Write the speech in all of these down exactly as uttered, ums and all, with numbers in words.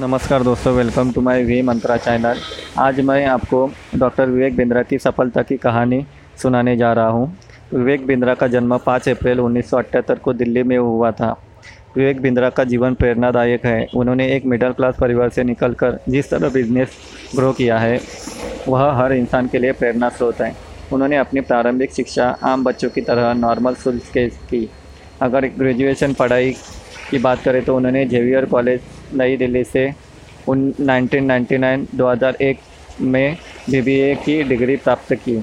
नमस्कार दोस्तों, welcome to my V Mantra channel. आज मैं आपको डॉक्टर विवेक बिंद्रा की सफलता की कहानी सुनाने जा रहा हूँ। विवेक बिंद्रा का जन्म पाँच अप्रैल उन्नीस सौ अठहत्तर को दिल्ली में हुआ था। विवेक बिंद्रा का जीवन प्रेरणादायक है। उन्होंने एक मिडिल क्लास परिवार से निकलकर जिस तरह बिजनेस ग्रो किया है वह हर इंसान के लिए प्रेरणा स्रोत है। उन्होंने अपनी प्रारंभिक शिक्षा आम बच्चों की तरह नॉर्मल स्कूल से की। अगर ग्रेजुएशन पढ़ाई की बात करें तो उन्होंने जेवियर कॉलेज नई दिल्ली से उन नाइनटीन नाइन्टी नाइन दो हज़ार एक में बीबीए की डिग्री प्राप्त की।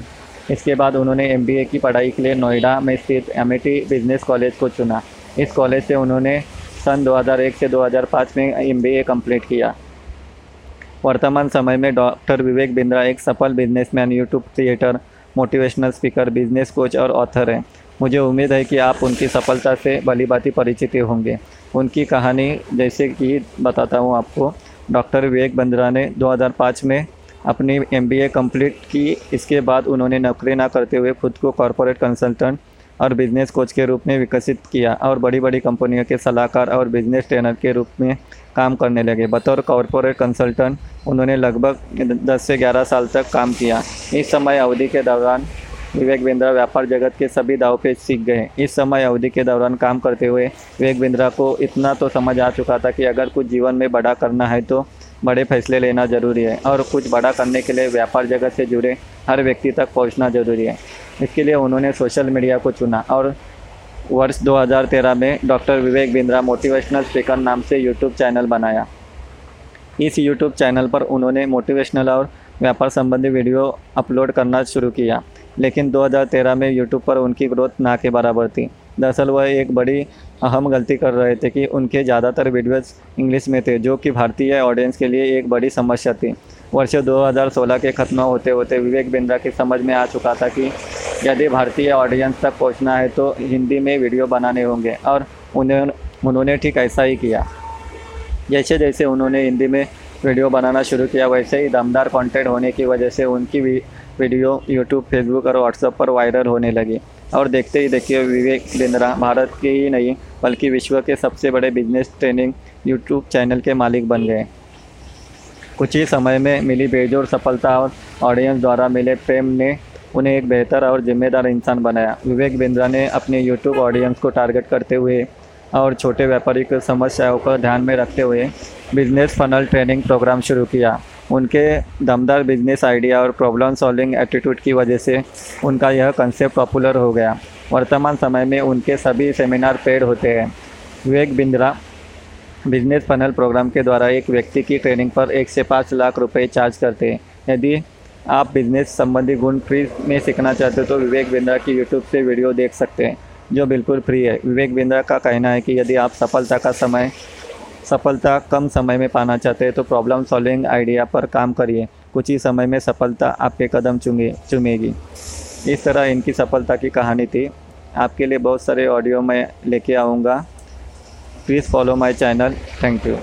इसके बाद उन्होंने एमबीए की पढ़ाई के लिए नोएडा में स्थित एमिटी बिजनेस कॉलेज को चुना। इस कॉलेज से उन्होंने सन दो हज़ार एक से दो हज़ार पाँच में एमबीए कंप्लीट किया। वर्तमान समय में डॉक्टर विवेक बिंद्रा एक सफल businessman, YouTube creator, motivational speaker, business coach और ऑथर हैं। मुझे उम्मीद है कि आप उनकी सफलता से भलीभांति परिचित होंगे। उनकी कहानी जैसे कि बताता हूँ आपको। डॉक्टर विवेक बिंद्रा ने दो हज़ार पाँच में अपनी एमबीए कंप्लीट की। इसके बाद उन्होंने नौकरी ना करते हुए खुद को कॉर्पोरेट कंसल्टेंट और बिजनेस कोच के रूप में विकसित किया और बड़ी बड़ी कंपनियों के सलाहकार और बिजनेस ट्रेनर के रूप में काम करने लगे। बतौर कॉर्पोरेट कंसल्टेंट उन्होंने लगभग दस से ग्यारह साल तक काम किया। इस समय अवधि के दौरान विवेक बिंद्रा व्यापार जगत के सभी दांव पेच सीख गए। इस समय अवधि के दौरान काम करते हुए विवेक बिंद्रा को इतना तो समझ आ चुका था कि अगर कुछ जीवन में बड़ा करना है तो बड़े फैसले लेना ज़रूरी है और कुछ बड़ा करने के लिए व्यापार जगत से जुड़े हर व्यक्ति तक पहुंचना ज़रूरी है। इसके लिए उन्होंने सोशल मीडिया को चुना और वर्ष दो हज़ार तेरह में doctor Vivek Bindra motivational speaker नाम से यूट्यूब चैनल बनाया। इस यूट्यूब चैनल पर उन्होंने मोटिवेशनल और व्यापार संबंधी वीडियो अपलोड करना शुरू किया, लेकिन दो हज़ार तेरह में यूट्यूब पर उनकी ग्रोथ ना के बराबर थी। दरअसल वह एक बड़ी अहम गलती कर रहे थे कि उनके ज़्यादातर वीडियोज़ इंग्लिश में थे, जो कि भारतीय ऑडियंस के लिए एक बड़ी समस्या थी। वर्ष दो हज़ार सोलह के खत्म होते होते विवेक बिंद्रा की समझ में आ चुका था कि यदि भारतीय ऑडियंस तक पहुंचना है तो हिंदी में वीडियो बनाने होंगे और उन्हें उन्होंने ठीक ऐसा ही किया। जैसे जैसे उन्होंने हिंदी में वीडियो बनाना शुरू किया, वैसे ही दमदार कंटेंट होने की वजह से उनकी वीडियो यूट्यूब, फेसबुक और व्हाट्सएप पर वायरल होने लगी और देखते ही देखिए विवेक बिंद्रा भारत के ही नहीं बल्कि विश्व के सबसे बड़े बिजनेस ट्रेनिंग यूट्यूब चैनल के मालिक बन गए। कुछ ही समय में मिली बेजोड़ सफलता और ऑडियंस द्वारा मिले प्रेम ने उन्हें एक बेहतर और जिम्मेदार इंसान बनाया। विवेक बिंद्रा ने अपने यूट्यूब ऑडियंस को टारगेट करते हुए और छोटे व्यापारिक समस्याओं को ध्यान में रखते हुए बिजनेस फनल ट्रेनिंग प्रोग्राम शुरू किया। उनके दमदार बिजनेस आइडिया और प्रॉब्लम सॉल्विंग एटीट्यूड की वजह से उनका यह कंसेप्ट पॉपुलर हो गया। वर्तमान समय में उनके सभी सेमिनार पेड होते हैं। Vivek Bindra business funnel program के द्वारा एक व्यक्ति की ट्रेनिंग पर एक से पाँच लाख रुपए चार्ज करते हैं। यदि आप बिजनेस संबंधी गुण फ्री में सीखना चाहते हो तो विवेक बिंद्रा की यूट्यूब से वीडियो देख सकते हैं, जो बिल्कुल फ्री है। विवेक बिंद्रा का कहना है कि यदि आप सफलता का समय सफलता कम समय में पाना चाहते हैं तो प्रॉब्लम सॉल्विंग आइडिया पर काम करिए। कुछ ही समय में सफलता आपके कदम चूमे चूमेगी। इस तरह इनकी सफलता की कहानी थी। आपके लिए बहुत सारे ऑडियो मैं लेके आऊँगा। Please follow my channel. Thank you.